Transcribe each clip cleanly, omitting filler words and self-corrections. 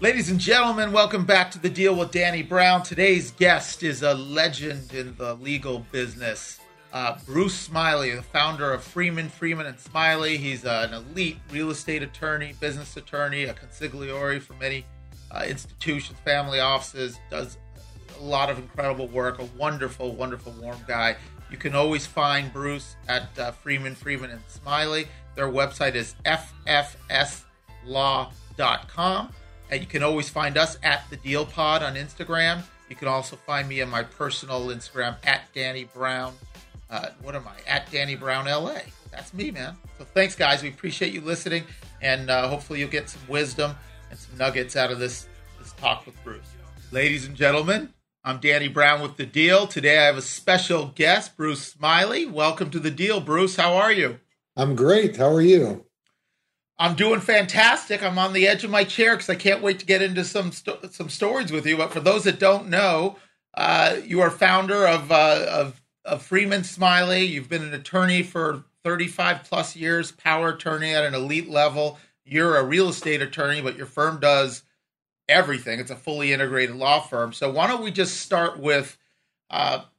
Ladies and gentlemen, welcome back to The Deal with Danny Brown. Today's guest is a legend in the legal business, Bruce Smiley, the founder of Freeman and Smiley. He's an elite real estate attorney, business attorney, a consigliere for many institutions, family offices, does a lot of incredible work, a wonderful, wonderful, warm guy. You can always find Bruce at Freeman and Smiley. Their website is ffslaw.com. And you can always find us at The Deal Pod on Instagram. You can also find me on my personal Instagram at Danny Brown. What am I? At Danny Brown LA. That's me, man. So thanks, guys. We appreciate you listening. And hopefully you'll get some wisdom and some nuggets out of this talk with Bruce. Ladies and gentlemen, I'm Danny Brown with The Deal. Today I have a special guest, Bruce Smiley. Welcome to The Deal, Bruce. How are you? I'm great. How are you? I'm doing fantastic. I'm on the edge of my chair because I can't wait to get into some stories with you. But for those that don't know, you are founder of Freeman Smiley. You've been an attorney for 35 plus years, power attorney at an elite level. You're a real estate attorney, but your firm does everything. It's a fully integrated law firm. So why don't we just start with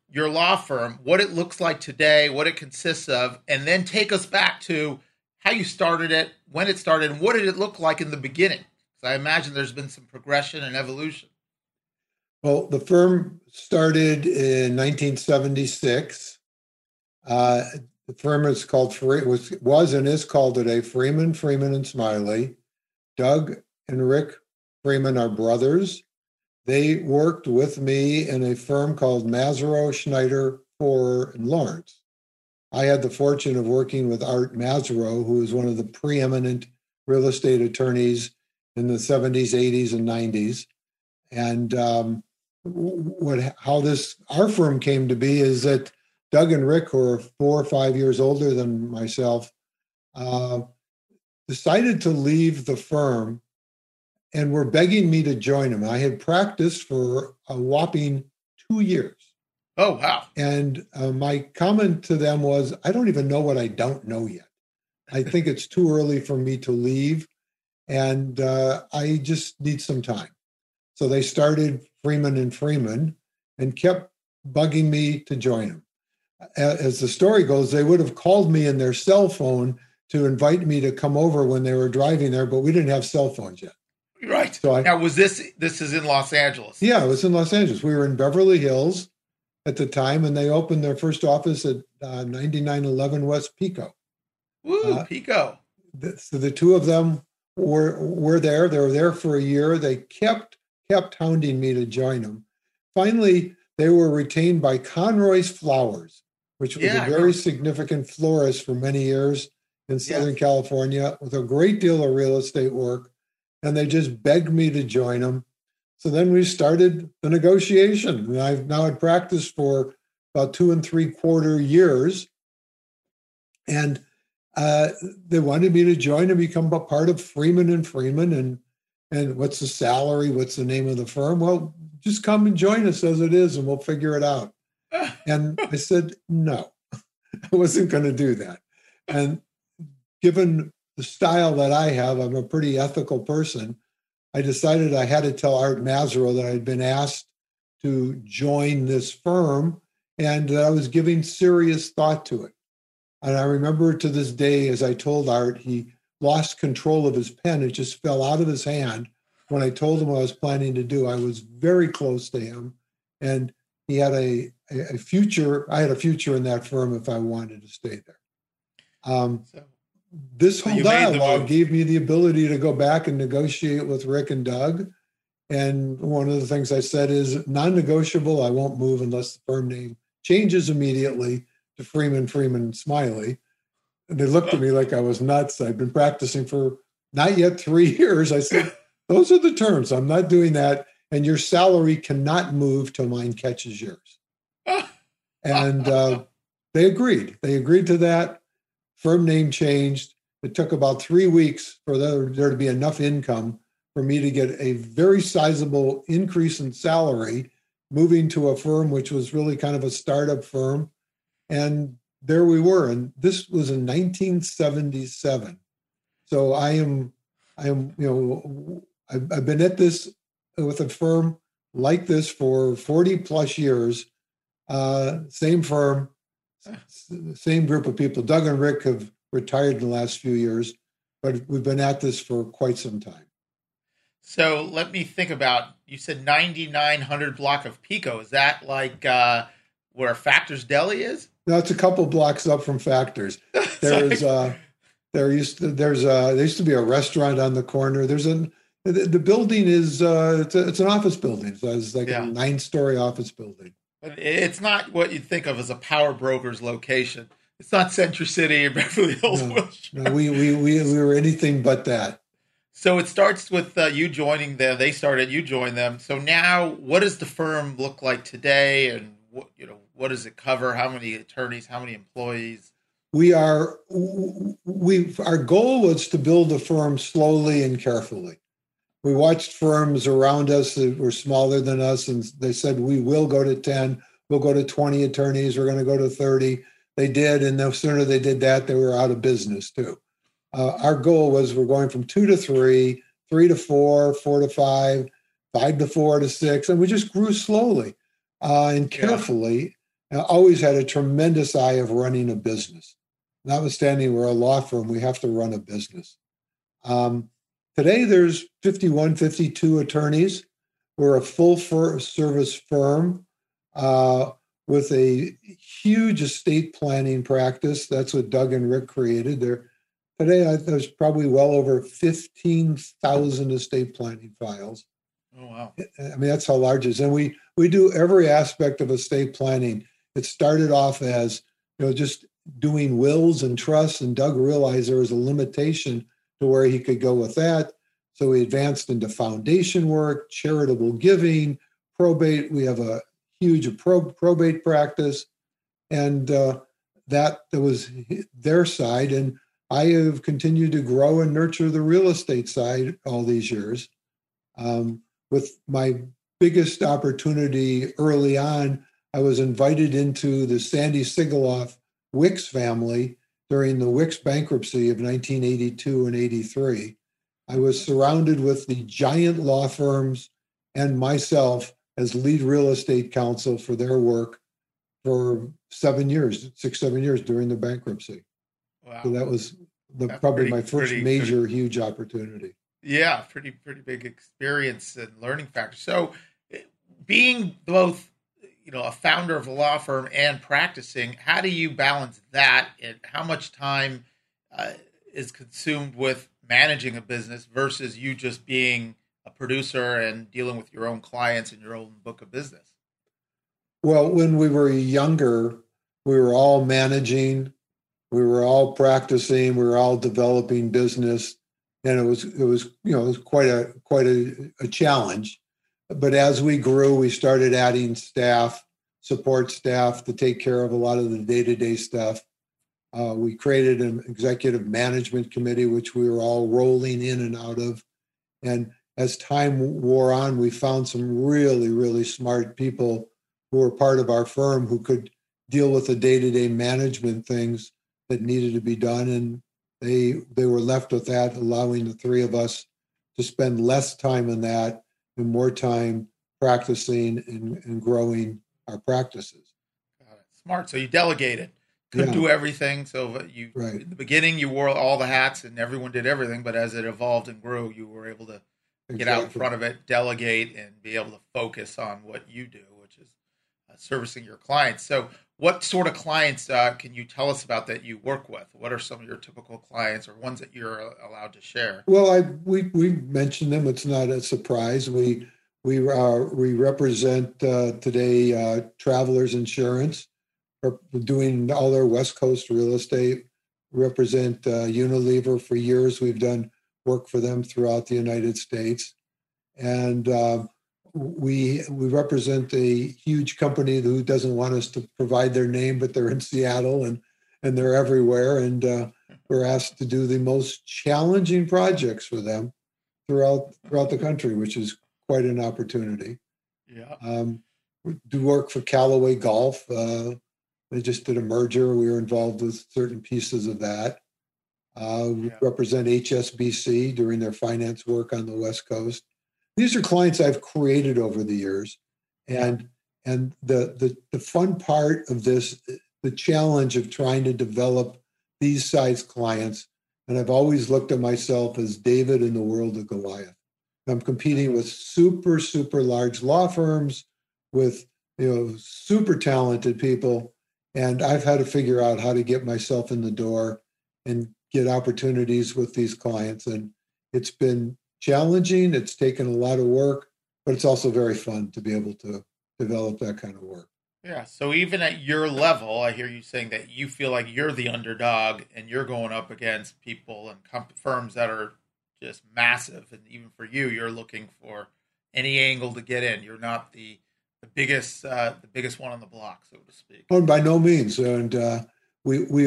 your law firm, what it looks like today, what it consists of, and then take us back to how you started it, when it started, and what did it look like in the beginning? Because I imagine there's been some progression and evolution. Well, the firm started in 1976. The firm is called was and is called today Freeman and Smiley. Doug and Rick Freeman are brothers. They worked with me in a firm called Masrro, Schneider, Forer and Lawrence. I had the fortune of working with Art Mazero, who was one of the preeminent real estate attorneys in the 70s, 80s, and 90s. And how our firm came to be is that Doug and Rick, who are 4 or 5 years older than myself, decided to leave the firm and were begging me to join them. I had practiced for a whopping 2 years. Oh, wow. And my comment to them was, I don't even know what I don't know yet. I think it's too early for me to leave, and I just need some time. So they started Freeman and kept bugging me to join them. As the story goes, they would have called me in their cell phone to invite me to come over when they were driving there, but we didn't have cell phones yet. Right. So this is in Los Angeles. Yeah, it was in Los Angeles. We were in Beverly Hills at the time, and they opened their first office at 9911 West Pico. Woo, Pico. So the two of them were there. They were there for a year. They kept hounding me to join them. Finally, they were retained by Conroy's Flowers, which was a very significant florist for many years in Southern California with a great deal of real estate work. And they just begged me to join them. So then we started the negotiation. And I've now had practiced for about 2 3/4 years. And they wanted me to join and become a part of Freeman. And what's the salary? What's the name of the firm? Well, just come and join us as it is, and we'll figure it out. And I said, no, I wasn't going to do that. And given the style that I have, I'm a pretty ethical person. I decided I had to tell Art Mazero that I'd been asked to join this firm and that I was giving serious thought to it. And I remember to this day, as I told Art, he lost control of his pen. It just fell out of his hand when I told him what I was planning to do. I was very close to him, and he had a future. I had a future in that firm if I wanted to stay there. This whole dialogue gave me the ability to go back and negotiate with Rick and Doug. And one of the things I said is non-negotiable. I won't move unless the firm name changes immediately to Freeman and Smiley. And they looked at me like I was nuts. I've been practicing for not yet 3 years. I said, those are the terms. I'm not doing that. And your salary cannot move till mine catches yours. And they agreed. They agreed to that. Firm name changed. It took about 3 weeks for there to be enough income for me to get a very sizable increase in salary, moving to a firm which was really kind of a startup firm. And there we were. And this was in 1977. So I am, you know, I've been at this with a firm like this for 40 plus years. Same firm, same group of people. Doug and Rick have retired in the last few years, but we've been at this for quite some time. So let me think about, you said 9900 block of Pico. Is that like where Factor's Deli is? No, it's a couple blocks up from Factor's. There's there used to be a restaurant on the corner. There's the building is it's an office building. So it's like a 9-story office building. But it's not what you'd think of as a power broker's location. It's not Century City and Beverly Hills. No, we were anything but that. So it starts with you joining them. They started, you joined them. So now, what does the firm look like today, and what does it cover? How many attorneys? How many employees? Our goal was to build the firm slowly and carefully. We watched firms around us that were smaller than us, and they said, we will go to 10, we'll go to 20 attorneys, we're going to go to 30. They did, and the sooner they did that, they were out of business too. Our goal was we're going from 2 to 3, 3 to 4, 4 to 5, 5 to 4 to 6, and we just grew slowly and carefully. And I always had a tremendous eye of running a business. Notwithstanding we're a law firm, we have to run a business. Today, there's 51, 52 attorneys. We're a full-service firm with a huge estate planning practice. That's what Doug and Rick created. Today, there's probably well over 15,000 estate planning files. Oh, wow. I mean, that's how large it is. And we do every aspect of estate planning. It started off as just doing wills and trusts, and Doug realized there was a limitation to where he could go with that. So we advanced into foundation work, charitable giving, probate. We have a huge probate practice, and that was their side. And I have continued to grow and nurture the real estate side all these years. With my biggest opportunity early on, I was invited into the Sandy Sigaloff Wicks family during the Wicks bankruptcy of 1982 and 83. I was surrounded with the giant law firms and myself as lead real estate counsel for their work for 7 years, 6-7 years during the bankruptcy. Wow. So that was probably my first huge opportunity. Yeah, pretty big experience and learning factor. So being both a founder of a law firm and practicing, how do you balance that? And how much time is consumed with managing a business versus you just being a producer and dealing with your own clients and your own book of business? Well, when we were younger, we were all managing, we were all practicing, we were all developing business, and it was quite a challenge. But as we grew, we started adding staff, support staff to take care of a lot of the day-to-day stuff. We created an executive management committee, which we were all rolling in and out of. And as time wore on, we found some really, really smart people who were part of our firm who could deal with the day-to-day management things that needed to be done. And they were left with that, allowing the three of us to spend less time in that and more time practicing and growing our practices. Got it. Smart. So you delegated. Couldn't do everything. So in the beginning, you wore all the hats and everyone did everything. But as it evolved and grew, you were able to get out in front of it, delegate, and be able to focus on what you do, which is servicing your clients. So what sort of clients can you tell us about that you work with? What are some of your typical clients or ones that you're allowed to share? Well, we mentioned them. It's not a surprise. We represent today Travelers Insurance, doing all their West Coast real estate. Represent Unilever for years. We've done work for them throughout the United States, and We represent a huge company who doesn't want us to provide their name, but they're in Seattle and they're everywhere. And we're asked to do the most challenging projects for them throughout the country, which is quite an opportunity. Yeah, we do work for Callaway Golf. They just did a merger. We were involved with certain pieces of that. We represent HSBC during their finance work on the West Coast. These are clients I've created over the years. And the fun part of this, the challenge of trying to develop these size clients, and I've always looked at myself as David in the world of Goliath. I'm competing with super, super large law firms, with super talented people, and I've had to figure out how to get myself in the door and get opportunities with these clients. And it's been challenging. It's taken a lot of work, but it's also very fun to be able to develop that kind of work. Yeah. So even at your level, I hear you saying that you feel like you're the underdog and you're going up against people and firms that are just massive. And even for you, you're looking for any angle to get in. You're not the biggest one on the block, so to speak. Oh, by no means. And we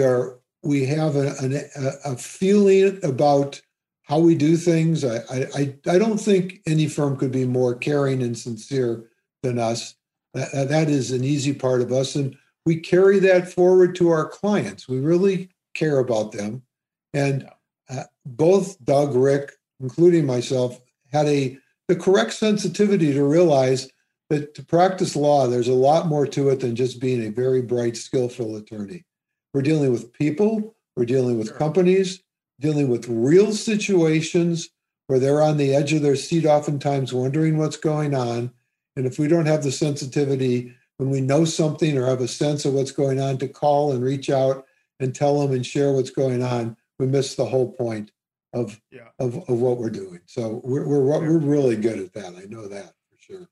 have a feeling about how we do things. I don't think any firm could be more caring and sincere than us. That is an easy part of us. And we carry that forward to our clients. We really care about them. And both Doug, Rick, including myself, had the correct sensitivity to realize that to practice law, there's a lot more to it than just being a very bright, skillful attorney. We're dealing with people. We're dealing with companies, dealing with real situations where they're on the edge of their seat, oftentimes wondering what's going on. And if we don't have the sensitivity when we know something or have a sense of what's going on to call and reach out and tell them and share what's going on, we miss the whole point of what we're doing. So we're really good at that. I know that for sure.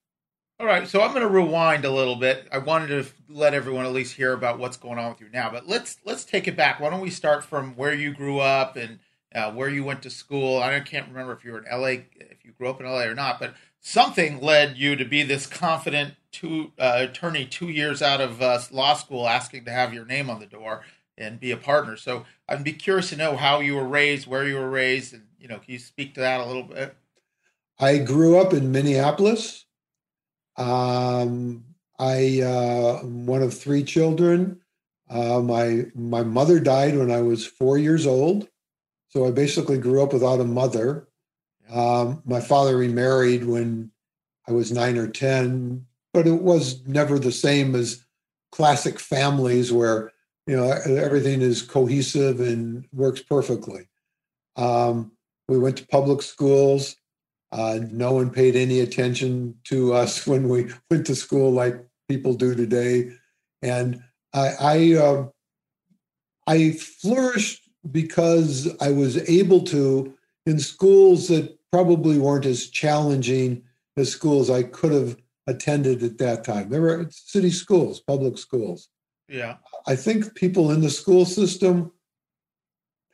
All right. So I'm going to rewind a little bit. I wanted to let everyone at least hear about what's going on with you now, but let's take it back. Why don't we start from where you grew up and where you went to school? I can't remember if you were in LA, if you grew up in LA or not, but something led you to be this confident attorney 2 years out of law school, asking to have your name on the door and be a partner. So I'd be curious to know how you were raised, where you were raised, and can you speak to that a little bit? I grew up in Minneapolis. I'm one of three children. My mother died when I was 4 years old, so I basically grew up without a mother. My father remarried when I was 9 or 10, but it was never the same as classic families where, everything is cohesive and works perfectly. We went to public schools. No one paid any attention to us when we went to school like people do today. And I flourished because I was able to in schools that probably weren't as challenging as schools I could have attended at that time. There were city schools, public schools. Yeah. I think people in the school system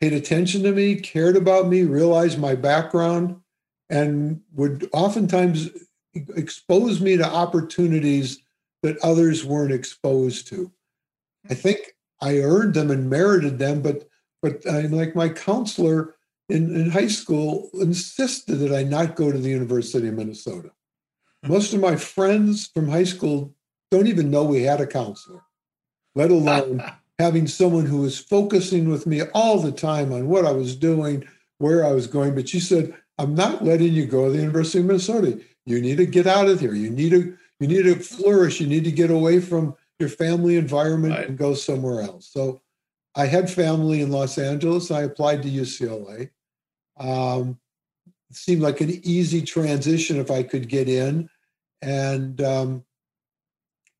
paid attention to me, cared about me, realized my background, and would oftentimes expose me to opportunities that others weren't exposed to. I think I earned them and merited them, but I'm like my counselor in high school insisted that I not go to the University of Minnesota. Most of my friends from high school don't even know we had a counselor, let alone having someone who was focusing with me all the time on what I was doing, where I was going. But she said, I'm not letting you go to the University of Minnesota. You need to get out of here. You need to flourish. You need to get away from your family environment and go somewhere else. So I had family in Los Angeles. I applied to UCLA. It seemed like an easy transition if I could get in. And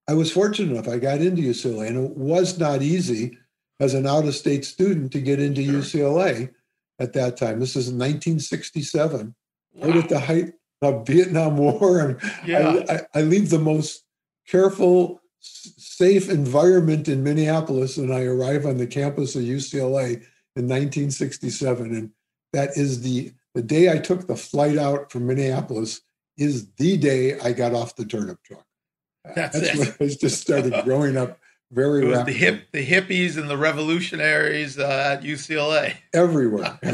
I was fortunate enough. I got into UCLA, and it was not easy as an out-of-state student to get into UCLA at that time. This is in 1967, right at the height of Vietnam War. I leave the most careful, safe environment in Minneapolis, and I arrive on the campus of UCLA in 1967. And that is the day I took the flight out from Minneapolis is the day I got off the turnip truck. That's when I just started growing up very rapidly. The hippies and the revolutionaries at UCLA. Everywhere I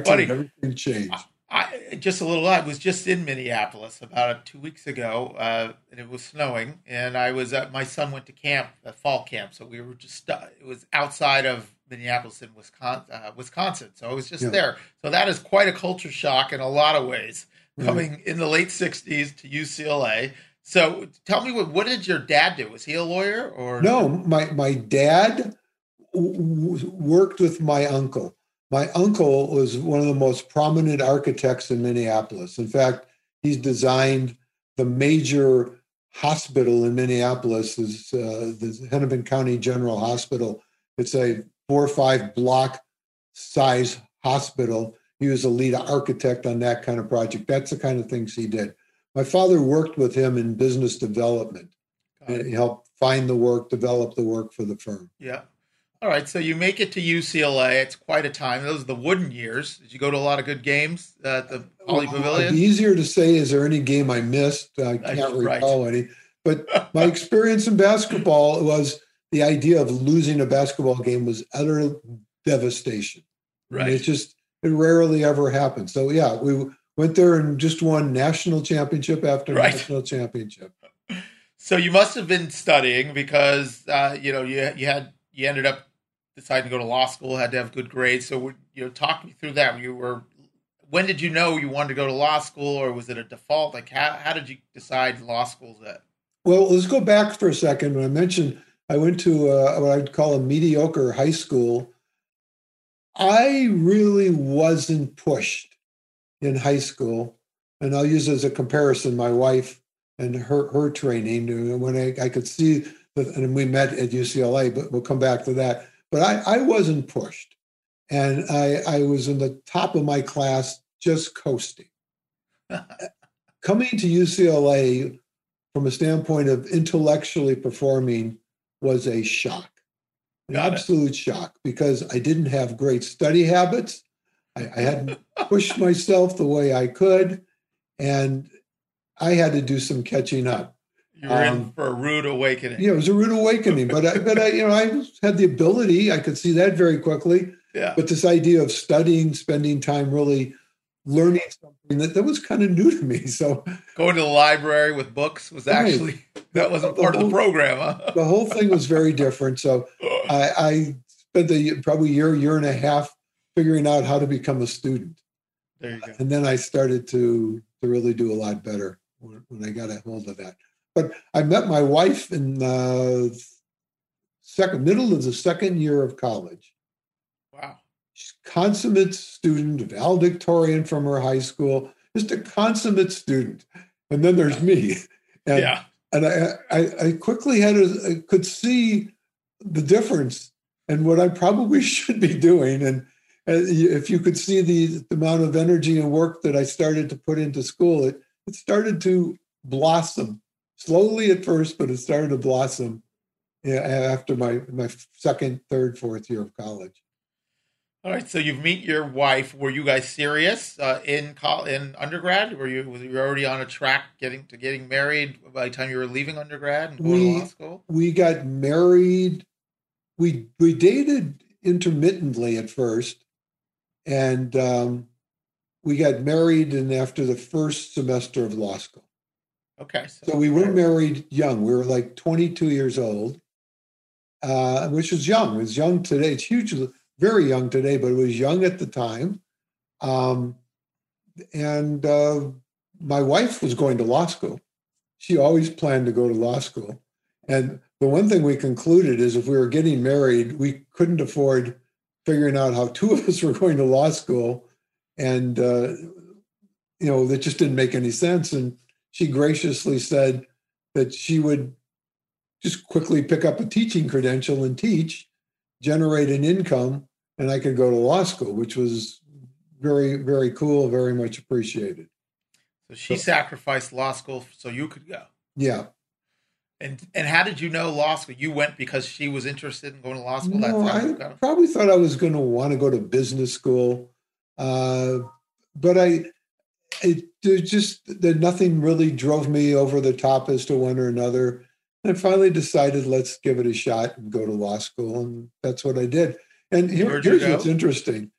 turned, everything changed. I was just in Minneapolis about 2 weeks ago, and it was snowing. And my son went to fall camp, so we were it was outside of Minneapolis, Wisconsin. So I was just there. So that is quite a culture shock in a lot of ways, coming in the late 60s to UCLA. So tell me, what did your dad do? Was he a lawyer? Or no, my dad worked with my uncle. My uncle was one of the most prominent architects in Minneapolis. In fact, he's designed the major hospital in Minneapolis, is the Hennepin County General Hospital. It's a 4 or 5 block size hospital. He was a lead architect on that kind of project. That's the kind of things he did. My father worked with him in business development. And he helped find the work, develop the work for the firm. Yeah. All right. So you make it to UCLA. It's quite a time. Those are the wooden years. Did you go to a lot of good games at the Pauly Pavilion? It'd be easier to say, is there any game I missed? I can't recall any. But my experience in basketball was the idea of losing a basketball game was utter devastation. Right. And it rarely ever happened. So, yeah, we went there and just won national championship after national championship. So you must have been studying because, you ended up deciding to go to law school, had to have good grades. So, talk me through that. When did you know you wanted to go to law school, or was it a default? Like, how did you decide law school's it? Well, let's go back for a second. When I mentioned I went to what I'd call a mediocre high school, I really wasn't pushed in high school. And I'll use as a comparison my wife and her training. When I could see, and we met at UCLA, but we'll come back to that. But I wasn't pushed. And I was in the top of my class, just coasting. Coming to UCLA from a standpoint of intellectually performing was a shock, an absolute shock, because I didn't have great study habits. I hadn't pushed myself the way I could. And I had to do some catching up. You were in for a rude awakening. Yeah, it was a rude awakening, but I had the ability. I could see that very quickly. Yeah. But this idea of studying, spending time, really learning something that was kind of new to me. So going to the library with books was that wasn't part of the program. Huh? The whole thing was very different. So I spent probably year and a half figuring out how to become a student. There you go. And then I started to really do a lot better when I got a hold of that. But I met my wife in the middle of the second year of college. Wow. She's a consummate student, valedictorian from her high school, just a consummate student. And then there's me. And, and I quickly I could see the difference and what I probably should be doing. And if you could see the amount of energy and work that I started to put into school, it started to blossom. Slowly at first, but it started to blossom after my second, third, fourth year of college. All right, so you meet your wife. Were you guys serious in undergrad? Were you already on a track getting married by the time you were leaving undergrad and going to law school? We got married. We dated intermittently at first, and we got married after the first semester of law school. Okay. So we were married young. We were like 22 years old, which was young. It was young today. It's hugely, very young today, but it was young at the time. My wife was going to law school. She always planned to go to law school. And the one thing we concluded is if we were getting married, we couldn't afford figuring out how two of us were going to law school. And, that just didn't make any sense. And she graciously said that she would just quickly pick up a teaching credential and teach, generate an income, and I could go to law school, which was very, very cool, very much appreciated. So she sacrificed law school so you could go. Yeah. And how did you know law school? You went because she was interested in going to law school? No, I probably thought I was going to want to go to business school. But nothing really drove me over the top as to one or another. And I finally decided, let's give it a shot and go to law school. And that's what I did. And here's what's interesting.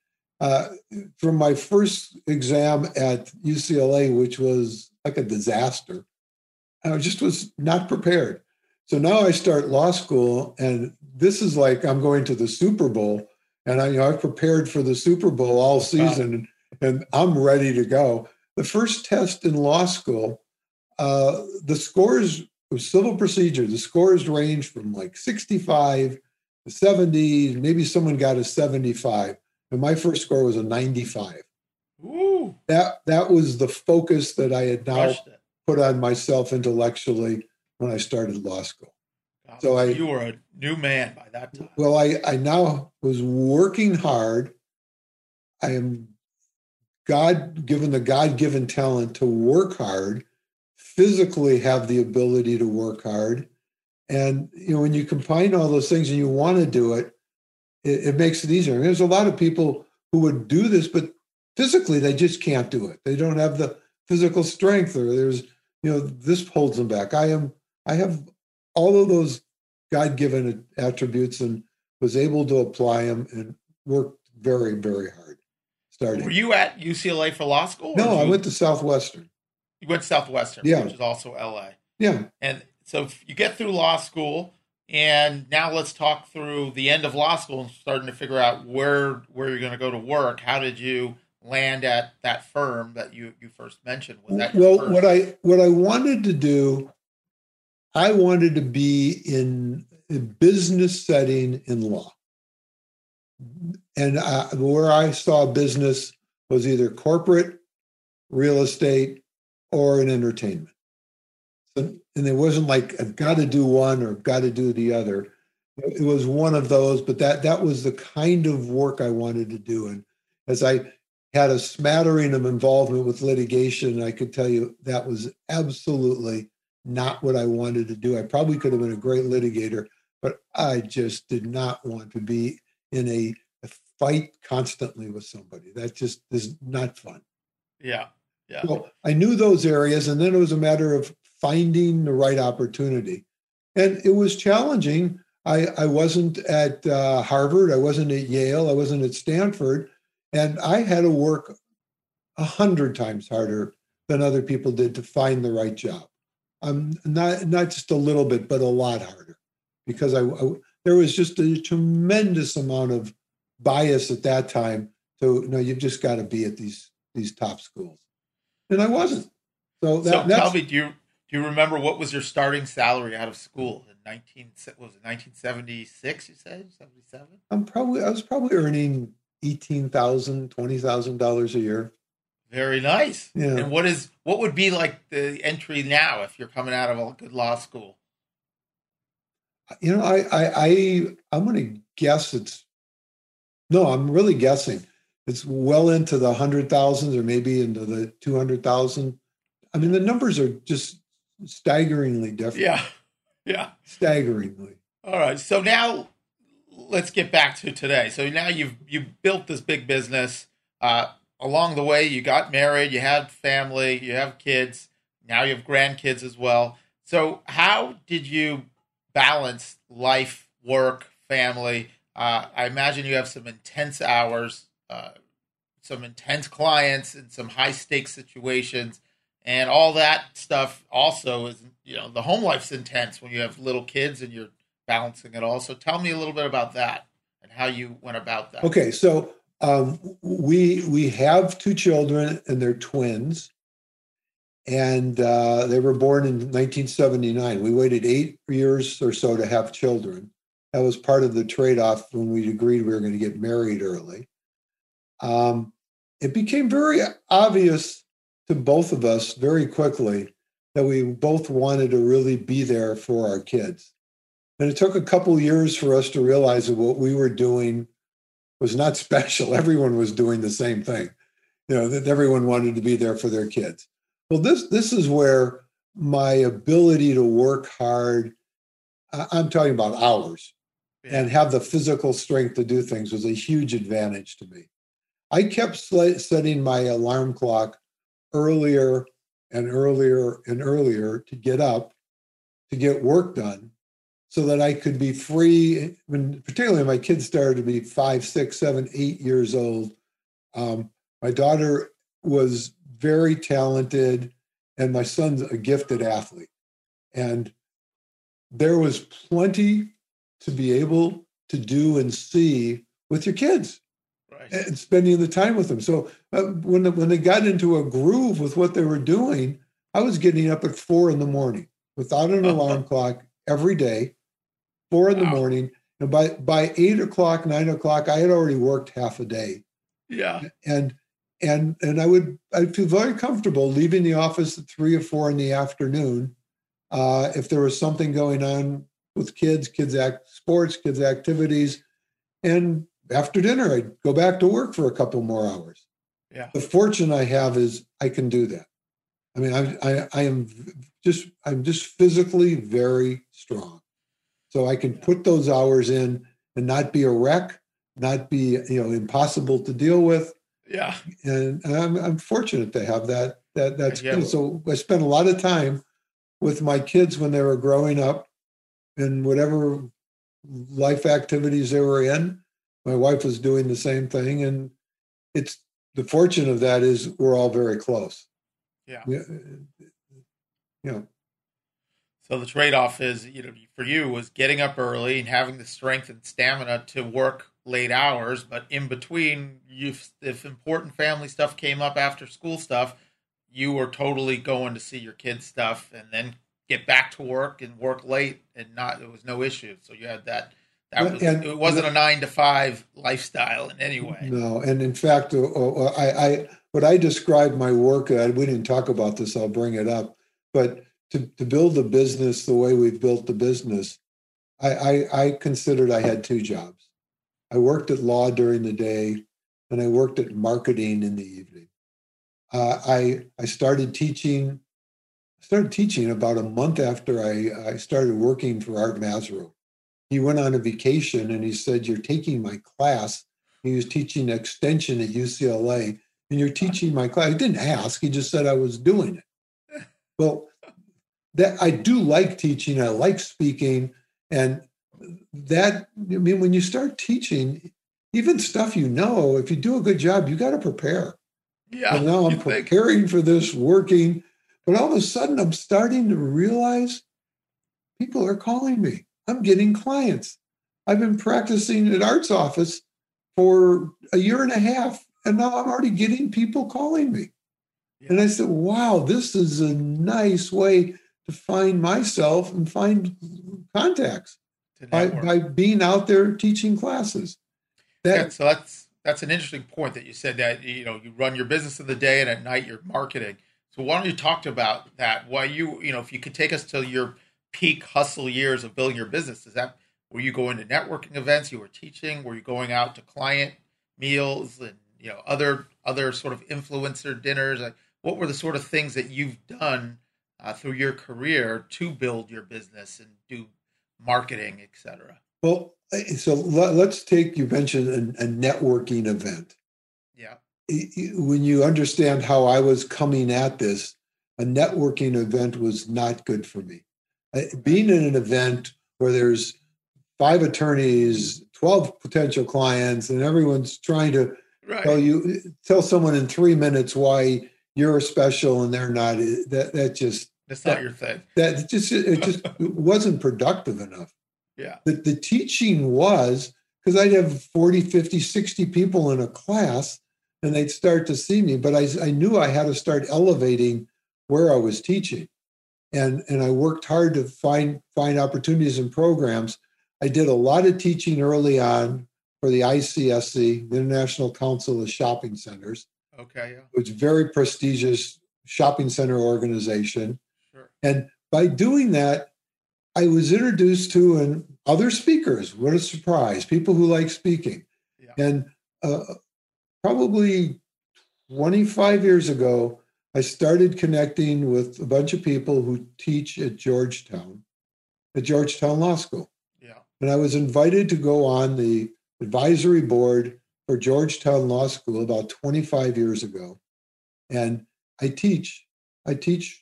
From my first exam at UCLA, which was like a disaster, I just was not prepared. So now I start law school, and this is like I'm going to the Super Bowl And I've prepared for the Super Bowl all season, and I'm ready to go. The first test in law school, the scores of civil procedure, the scores range from like 65 to 70. Maybe someone got a 75. And my first score was a 95. Ooh. That was the focus that I had now put on myself intellectually when I started law school. Wow. So you were a new man by that time. Well, I now was working hard. I am God-given talent to work hard, physically have the ability to work hard. And, when you combine all those things and you want to do it, it makes it easier. And there's a lot of people who would do this, but physically they just can't do it. They don't have the physical strength, or there's, this holds them back. I have all of those God-given attributes and was able to apply them and worked very, very hard. Starting. Were you at UCLA for law school? No, I went to Southwestern. You went to Southwestern, yeah. Which is also LA. Yeah. And so you get through law school, and now let's talk through the end of law school and starting to figure out where you're going to go to work. How did you land at that firm that you first mentioned? Was that your first? What I wanted to do, I wanted to be in a business setting in law. And where I saw business was either corporate, real estate, or in entertainment. And it wasn't like I've got to do one or I've got to do the other. It was one of those, but that was the kind of work I wanted to do. And as I had a smattering of involvement with litigation, I could tell you that was absolutely not what I wanted to do. I probably could have been a great litigator, but I just did not want to be in a fight constantly with somebody. That just is not fun. Yeah. So I knew those areas, and then it was a matter of finding the right opportunity. And it was challenging. I wasn't at Harvard. I wasn't at Yale. I wasn't at Stanford. And I had to work 100 times harder than other people did to find the right job. Not just a little bit, but a lot harder, because there was just a tremendous amount of bias at that time. So, you've just got to be at these top schools. And I wasn't. So tell me, do you remember what was your starting salary out of school in 1976, you said, 77? I was probably earning $18,000, $20,000 a year. Very nice. Yeah. And what would be like the entry now if you're coming out of a good law school? I'm going to guess I'm really guessing. It's well into the 100,000s or maybe into the 200,000. I mean, the numbers are just staggeringly different. Yeah. Staggeringly. All right. So now let's get back to today. So now you've built this big business. Along the way, you got married, you had family, you have kids. Now you have grandkids as well. So how did you balance life, work, family? I imagine you have some intense hours, some intense clients, and some high stakes situations, and all that stuff. Also, is the home life's intense when you have little kids and you're balancing it all. So tell me a little bit about that and how you went about that. Okay, so we have two children, and they're twins. And they were born in 1979. We waited 8 years or so to have children. That was part of the trade-off when we agreed we were going to get married early. It became very obvious to both of us very quickly that we both wanted to really be there for our kids. And it took a couple years for us to realize that what we were doing was not special. Everyone was doing the same thing, that everyone wanted to be there for their kids. Well, this is where my ability to work hard, I'm talking about hours, and have the physical strength to do things was a huge advantage to me. I kept setting my alarm clock earlier and earlier and earlier to get up, to get work done, so that I could be free. Particularly my kids started to be 5, 6, 7, 8 years old. My daughter was very talented, and my son's a gifted athlete. And there was plenty to be able to do and see with your kids and spending the time with them. So when they got into a groove with what they were doing, I was getting up at 4 a.m. without an alarm clock every day, 4 a.m. And by 8 o'clock, 9 o'clock, I had already worked half a day. Yeah. And I'd feel very comfortable leaving the office at 3 or 4 in the afternoon. If there was something going on with kids, sports, kids activities. And after dinner, I'd go back to work for a couple more hours. Yeah. The fortune I have is I can do that. I mean, I'm just physically very strong. So I can put those hours in and not be a wreck, not be, impossible to deal with. Yeah. And I'm fortunate to have that skill. Yeah. So I spent a lot of time with my kids when they were growing up and whatever life activities they were in. My wife was doing the same thing. And it's the fortune of that is we're all very close. Yeah. So the trade-off is, for you was getting up early and having the strength and stamina to work late hours, but in between, if important family stuff came up after school stuff, you were totally going to see your kids' stuff and then get back to work and work late it was no issue. So you had that. It wasn't a 9-to-5 lifestyle in any way. No, and in fact, what I described my work, we didn't talk about this, I'll bring it up, but to build the business the way we've built the business, I considered I had 2 jobs. I worked at law during the day, and I worked at marketing in the evening. I started teaching. I started teaching about a month after I started working for Art Mazero. He went on a vacation, and he said, "You're taking my class." He was teaching extension at UCLA, and you're teaching my class. He didn't ask. He just said I was doing it. Well, that I do like teaching. I like speaking, and when you start teaching, even stuff if you do a good job, you got to prepare. Yeah. And now I'm preparing for this, working, but all of a sudden I'm starting to realize people are calling me. I'm getting clients. I've been practicing at Art's office for a year and a half, and now I'm already getting people calling me. Yeah. And I said, wow, this is a nice way to find myself and find contacts by being out there teaching classes. So that's an interesting point that you said that, you run your business in the day and at night you're marketing. So why don't you talk about that? Why if you could take us to your peak hustle years of building your business, were you going to networking events? You were teaching? Were you going out to client meals and, other sort of influencer dinners? Like, what were the sort of things that you've done through your career to build your business and do marketing, et cetera? Well, so let's take, you mentioned a networking event. Yeah. When you understand how I was coming at this, a networking event was not good for me. Being in an event where there's 5 attorneys, 12 potential clients, and everyone's trying to tell someone in 3 minutes why you're special and they're not, that's not your thing. It just wasn't productive enough. Yeah. The teaching was, because I'd have 40, 50, 60 people in a class and they'd start to see me, but I knew I had to start elevating where I was teaching. And I worked hard to find opportunities and programs. I did a lot of teaching early on for the ICSC, the International Council of Shopping Centers. Okay. Yeah. It's a very prestigious shopping center organization. Sure. And by doing that, I was introduced to other speakers. What a surprise. People who like speaking. Yeah. And probably 25 years ago, I started connecting with a bunch of people who teach at Georgetown Law School. Yeah. And I was invited to go on the advisory board for Georgetown Law School about 25 years ago. And I teach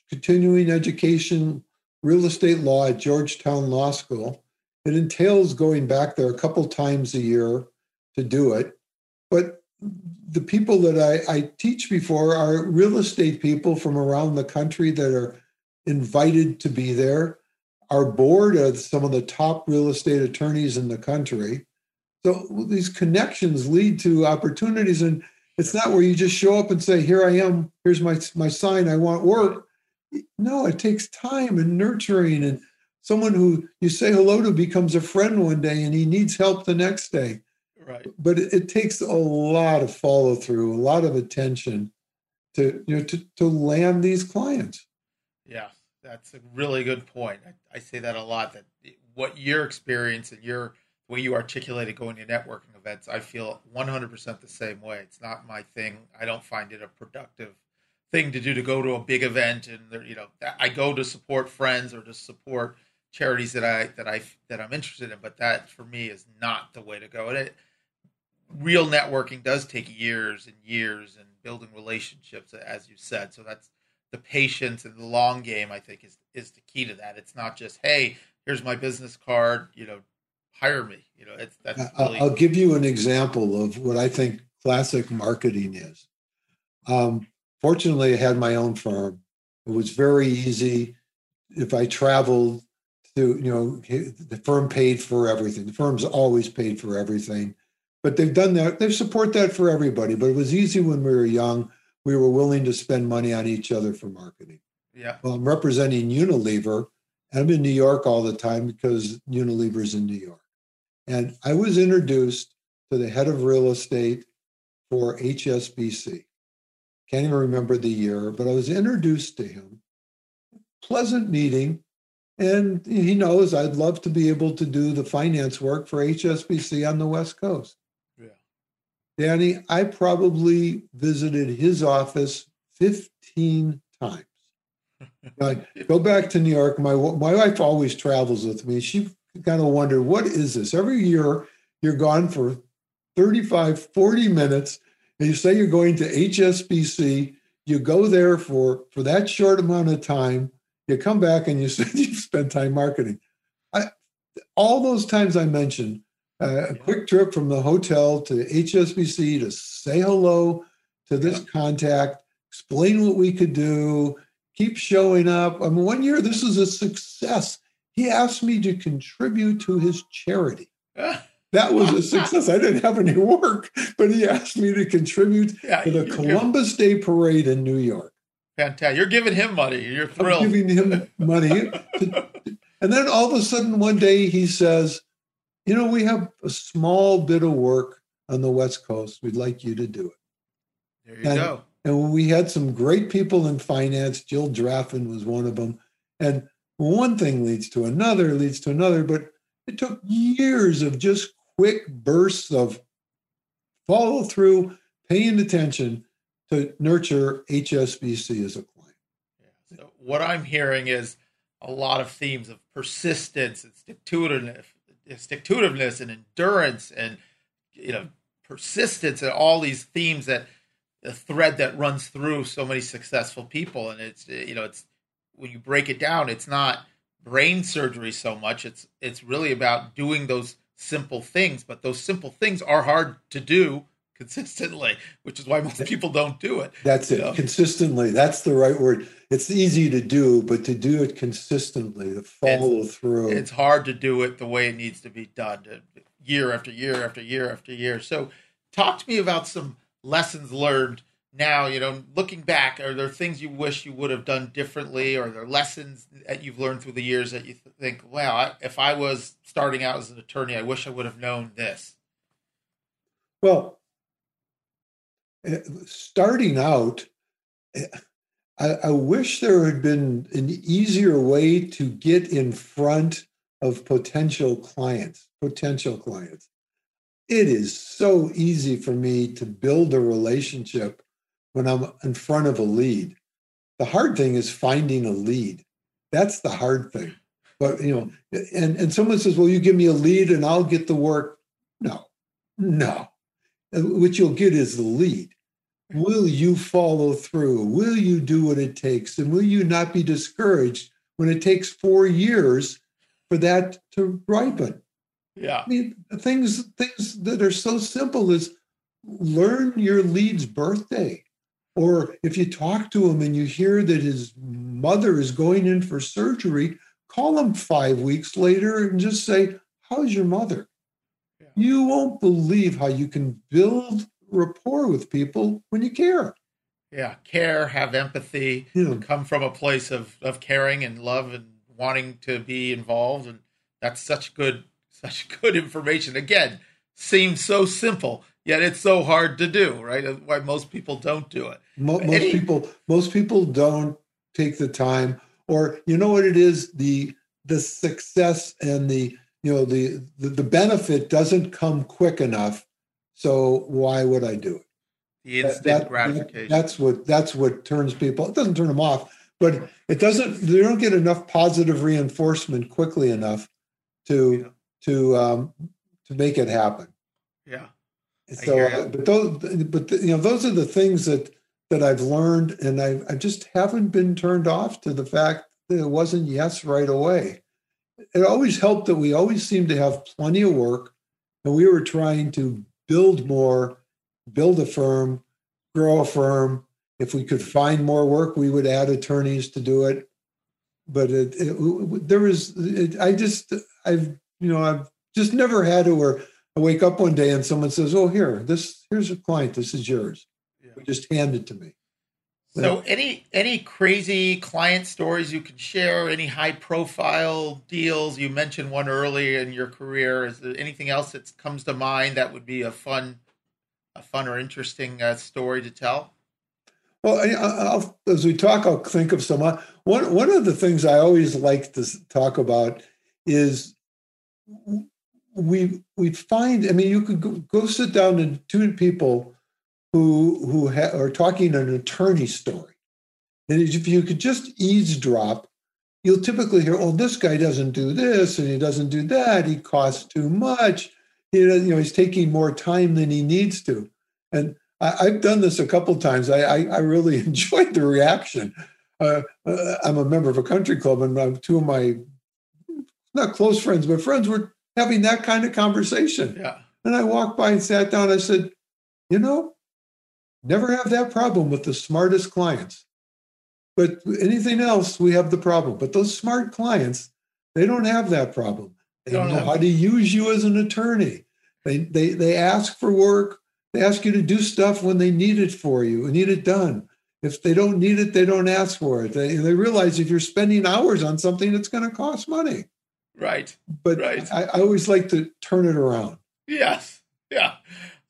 continuing education real estate law at Georgetown Law School. It entails going back there a couple times a year to do it. But the people that I teach before are real estate people from around the country that are invited to be there. Our board are some of the top real estate attorneys in the country. So these connections lead to opportunities, and it's not where you just show up and say, here I am, here's my sign, I want work. No, it takes time and nurturing, and someone who you say hello to becomes a friend one day and he needs help the next day. Right. But it takes a lot of follow through, a lot of attention to land these clients. Yeah, that's a really good point. I say that a lot, that what your experience and your way you articulated going to networking events, I feel 100% the same way. It's not my thing. I don't find it a productive thing to do, to go to a big event, and I go to support friends or to support charities that I'm interested in. But that for me is not the way to go. And real networking does take years and years, and building relationships, as you said. So that's the patience and the long game, I think, is the key to that. It's not just, hey, here's my business card, hire me. I'll give you an example of what I think classic marketing is. Fortunately, I had my own firm. It was very easy. If I traveled, the firm paid for everything. The firm's always paid for everything, but they've done that. They support that for everybody. But it was easy when we were young. We were willing to spend money on each other for marketing. Yeah. Well, I'm representing Unilever, and I'm in New York all the time because Unilever's in New York. And I was introduced to the head of real estate for HSBC. Can't even remember the year, but I was introduced to him. Pleasant meeting. And he knows I'd love to be able to do the finance work for HSBC on the West Coast. Yeah. Danny, I probably visited his office 15 times. I go back to New York. My wife always travels with me. She kind of wondered, what is this? Every year you're gone for 35, 40 minutes, and you say you're going to HSBC. You go there for that short amount of time. You come back and you said you spent time marketing. All those times I mentioned, a quick trip from the hotel to HSBC to say hello to this contact, explain what we could do, keep showing up. I mean, one year, this is a success. He asked me to contribute to his charity. That was a success. I didn't have any work, but he asked me to contribute to the Columbus Day Parade in New York. Fantastic. You're giving him money. You're thrilled. I'm giving him money. And then all of a sudden, one day he says, we have a small bit of work on the West Coast. We'd like you to do it. There you go. And we had some great people in finance. Jill Draffen was one of them. And one thing leads to another. But it took years of just quick bursts of follow through, paying attention, to nurture HSBC as a client. Yeah. So what I'm hearing is a lot of themes of persistence and stick-to-itiveness and endurance and persistence, and all these themes, that the thread that runs through so many successful people. And it's when you break it down, it's not brain surgery so much. It's really about doing those simple things, but those simple things are hard to do consistently, which is why most people don't do it. That's it. Consistently. That's the right word. It's easy to do, but to do it consistently, to follow through. It's hard to do it the way it needs to be done, year after year after year after year. So talk to me about some lessons learned now. Looking back, are there things you wish you would have done differently? Or are there lessons that you've learned through the years that you think, wow, if I was starting out as an attorney, I wish I would have known this? Well, starting out, I wish there had been an easier way to get in front of potential clients. It is so easy for me to build a relationship when I'm in front of a lead. The hard thing is finding a lead. That's the hard thing. But, and someone says, well, you give me a lead and I'll get the work. No. What you'll get is the lead. Will you follow through? Will you do what it takes? And will you not be discouraged when it takes 4 years for that to ripen? Yeah. I mean, things that are so simple is learn your lead's birthday. Or if you talk to him and you hear that his mother is going in for surgery, call him 5 weeks later and just say, how's your mother? You won't believe how you can build rapport with people when you care. Yeah, care, have empathy, come from a place of caring and love and wanting to be involved. And that's such good information. Again, seems so simple, yet it's so hard to do, right? That's why most people don't do it. Most people don't take the time, or you know what it is, the success and the benefit doesn't come quick enough. So why would I do it? The instant gratification. That's what turns people. It doesn't turn them off, but it doesn't. They don't get enough positive reinforcement quickly enough to make it happen. Yeah. So, those are the things that I've learned, and I just haven't been turned off to the fact that it wasn't yes right away. It always helped that we always seemed to have plenty of work, and we were trying to build more, build a firm, grow a firm. If we could find more work, we would add attorneys to do it. But I've just never had to where I wake up one day and someone says, "Oh, here's a client. This is yours." Yeah. They just hand it to me. So any crazy client stories you could share, any high-profile deals? You mentioned one early in your career. Is there anything else that comes to mind that would be a fun or interesting story to tell? Well, as we talk, I'll think of some. One of the things I always like to talk about is we find, I mean, you could go sit down and two people who are talking an attorney story. And if you could just eavesdrop, you'll typically hear, "Oh, this guy doesn't do this, and he doesn't do that. He costs too much. He's taking more time than he needs to." And I've done this a couple of times. I really enjoyed the reaction. I'm a member of a country club, and two of my, not close friends, but friends were having that kind of conversation. Yeah. And I walked by and sat down. I said, never have that problem with the smartest clients. But anything else, we have the problem. But those smart clients, they don't have that problem. They know how to use you as an attorney. They ask for work. They ask you to do stuff when they need it for you and need it done. If they don't need it, they don't ask for it. They realize if you're spending hours on something, it's going to cost money. Right. But right. I always like to turn it around. Yes. Yeah.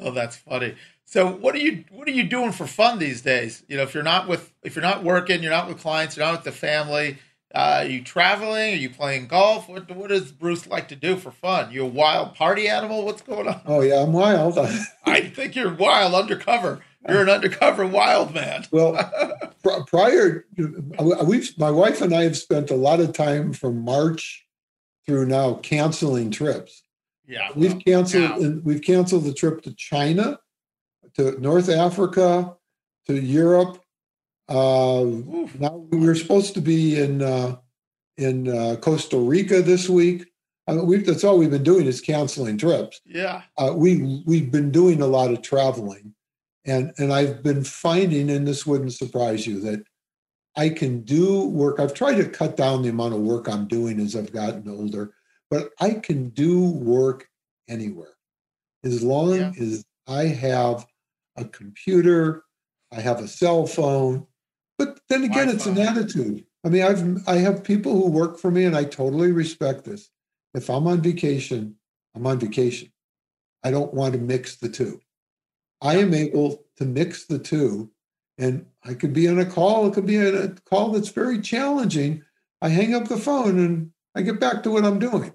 Oh, that's funny. So what are you doing for fun these days? If you're not working, you're not with clients, you're not with the family. Are you traveling? Are you playing golf? What does Bruce like to do for fun? You a wild party animal? What's going on? Oh yeah, I'm wild. I think you're wild undercover. You're an undercover wild man. Well, my wife and I have spent a lot of time from March through now canceling trips. Yeah, we've canceled the trip to China, to North Africa, to Europe. Now we were supposed to be in Costa Rica this week. That's all we've been doing is canceling trips. Yeah, we've been doing a lot of traveling, and I've been finding, and this wouldn't surprise you, that I can do work. I've tried to cut down the amount of work I'm doing as I've gotten older, but I can do work anywhere as long as I have a computer, I have a cell phone, but then again, it's an attitude. I mean, I have people who work for me, and I totally respect this. If I'm on vacation, I'm on vacation. I don't want to mix the two. I am able to mix the two, and I could be on a call. It could be a call that's very challenging. I hang up the phone and I get back to what I'm doing.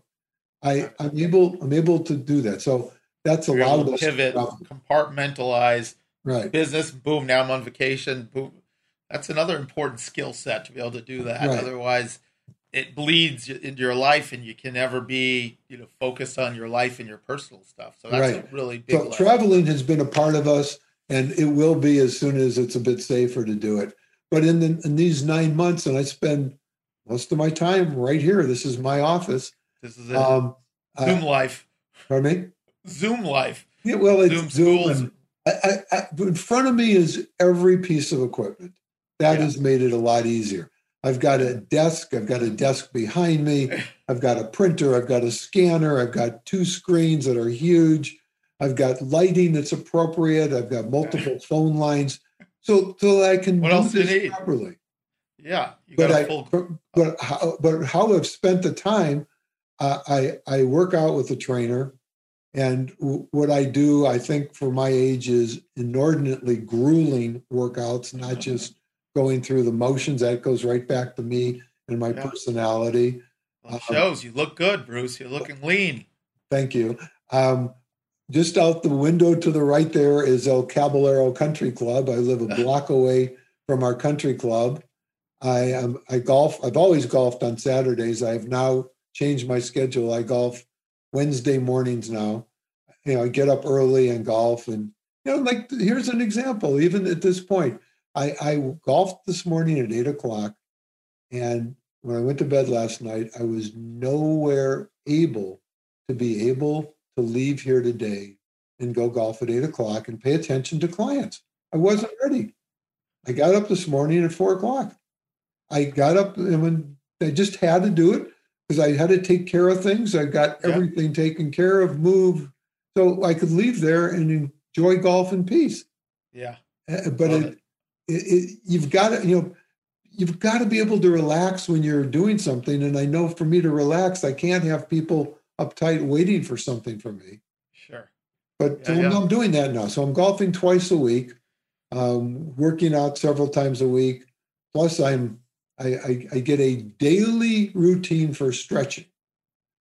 I'm able to do that. So that's a lot of pivot, compartmentalize. Right. Business, boom, now I'm on vacation, boom. That's another important skill set to be able to do that. Right. Otherwise, it bleeds into your life, and you can never be, focused on your life and your personal stuff. So that's a really big lesson. Traveling has been a part of us, and it will be as soon as it's a bit safer to do it. But in these 9 months, and I spend most of my time right here. This is my office. This is it. Zoom life. Pardon me? Zoom life. Yeah, well, it's Zoom. In front of me is every piece of equipment. That has made it a lot easier. I've got a desk. I've got a desk behind me. I've got a printer. I've got a scanner. I've got two screens that are huge. I've got lighting that's appropriate. I've got multiple phone lines, so that I can do this properly. Yeah, but how I've spent the time, I work out with a trainer, and what I do, I think for my age, is inordinately grueling workouts, not just going through the motions. That goes right back to me and my personality. Well, it shows. You look good, Bruce. You're looking lean. Thank you. Just out the window to the right there is El Caballero Country Club. I live a block away from our country club. I golf. I've always golfed on Saturdays. I have now changed my schedule. I golf Wednesday mornings now. You know, I get up early and golf. And, you know, like, here's an example. Even at this point, I golfed this morning at 8:00. And when I went to bed last night, I was nowhere able to leave here today and go golf at 8:00 and pay attention to clients. I wasn't ready. I got up this morning at 4:00. I got up and when I just had to do it because I had to take care of things. I got everything taken care of, moved, so I could leave there and enjoy golf in peace. Yeah, but you've got to be able to relax when you're doing something. And I know for me to relax, I can't have people uptight waiting for something from me. Sure, but I'm doing that now. So I'm golfing twice a week, working out several times a week. Plus, I get a daily routine for stretching.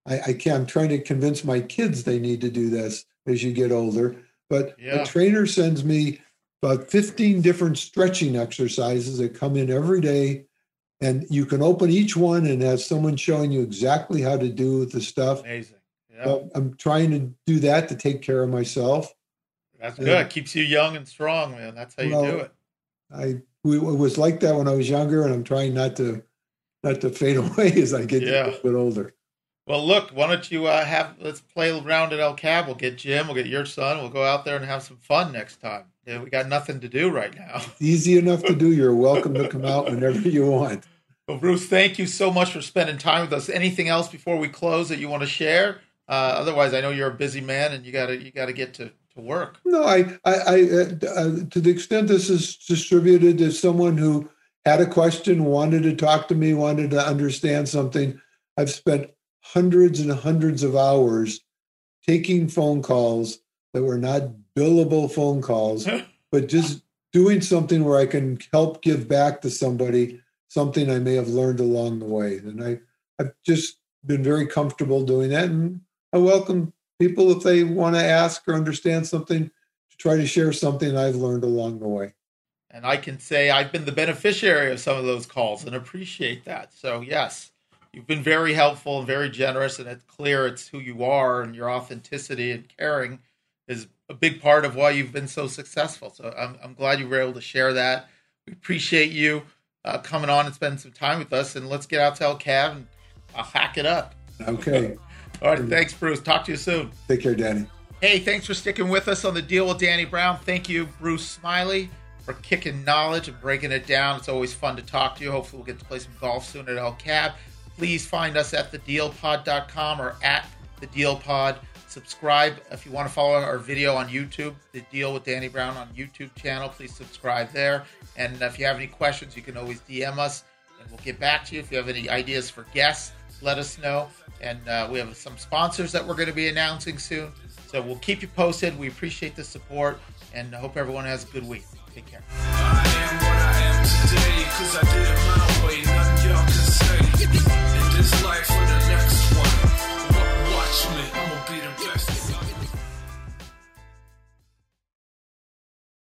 I'm trying to convince my kids they need to do this as you get older. But a trainer sends me about 15 different stretching exercises that come in every day. And you can open each one and have someone showing you exactly how to do the stuff. Amazing. Yeah. So I'm trying to do that to take care of myself. That's good. It keeps you young and strong, man. That's how you do it. It was like that when I was younger, and I'm trying not to fade away as I get a little bit older. Well, look, why don't you let's play around at El Cab. We'll get Jim, we'll get your son, we'll go out there and have some fun next time. Yeah, we got nothing to do right now. Easy enough to do. You're welcome to come out whenever you want. Well, Bruce, thank you so much for spending time with us. Anything else before we close that you want to share? Otherwise, I know you're a busy man and you got to get to work. No, I to the extent this is distributed to someone who had a question, wanted to talk to me, wanted to understand something, I've spent hundreds and hundreds of hours taking phone calls that were not billable phone calls, but just doing something where I can help give back to somebody something I may have learned along the way. And I've just been very comfortable doing that. And I welcome people, if they want to ask or understand something, to try to share something I've learned along the way. And I can say I've been the beneficiary of some of those calls and appreciate that. So, yes, you've been very helpful and very generous, and it's clear it's who you are, and your authenticity and caring is a big part of why you've been so successful. So I'm glad you were able to share that. We appreciate you coming on and spending some time with us, and let's get out to El Cab and I'll hack it up. Okay. All right. Thanks, Bruce. Talk to you soon. Take care, Danny. Hey, thanks for sticking with us on The Deal with Danny Brown. Thank you, Bruce Smiley, for kicking knowledge and breaking it down. It's always fun to talk to you. Hopefully we'll get to play some golf soon at El Cab. Please find us at thedealpod.com or at The Deal Pod. Subscribe if you want to follow our video on YouTube, The Deal with Danny Brown on YouTube channel. Please subscribe there. And if you have any questions, you can always DM us and we'll get back to you. If you have any ideas for guests, let us know. And we have some sponsors that we're going to be announcing soon. So we'll keep you posted. We appreciate the support and hope everyone has a good week. Take care.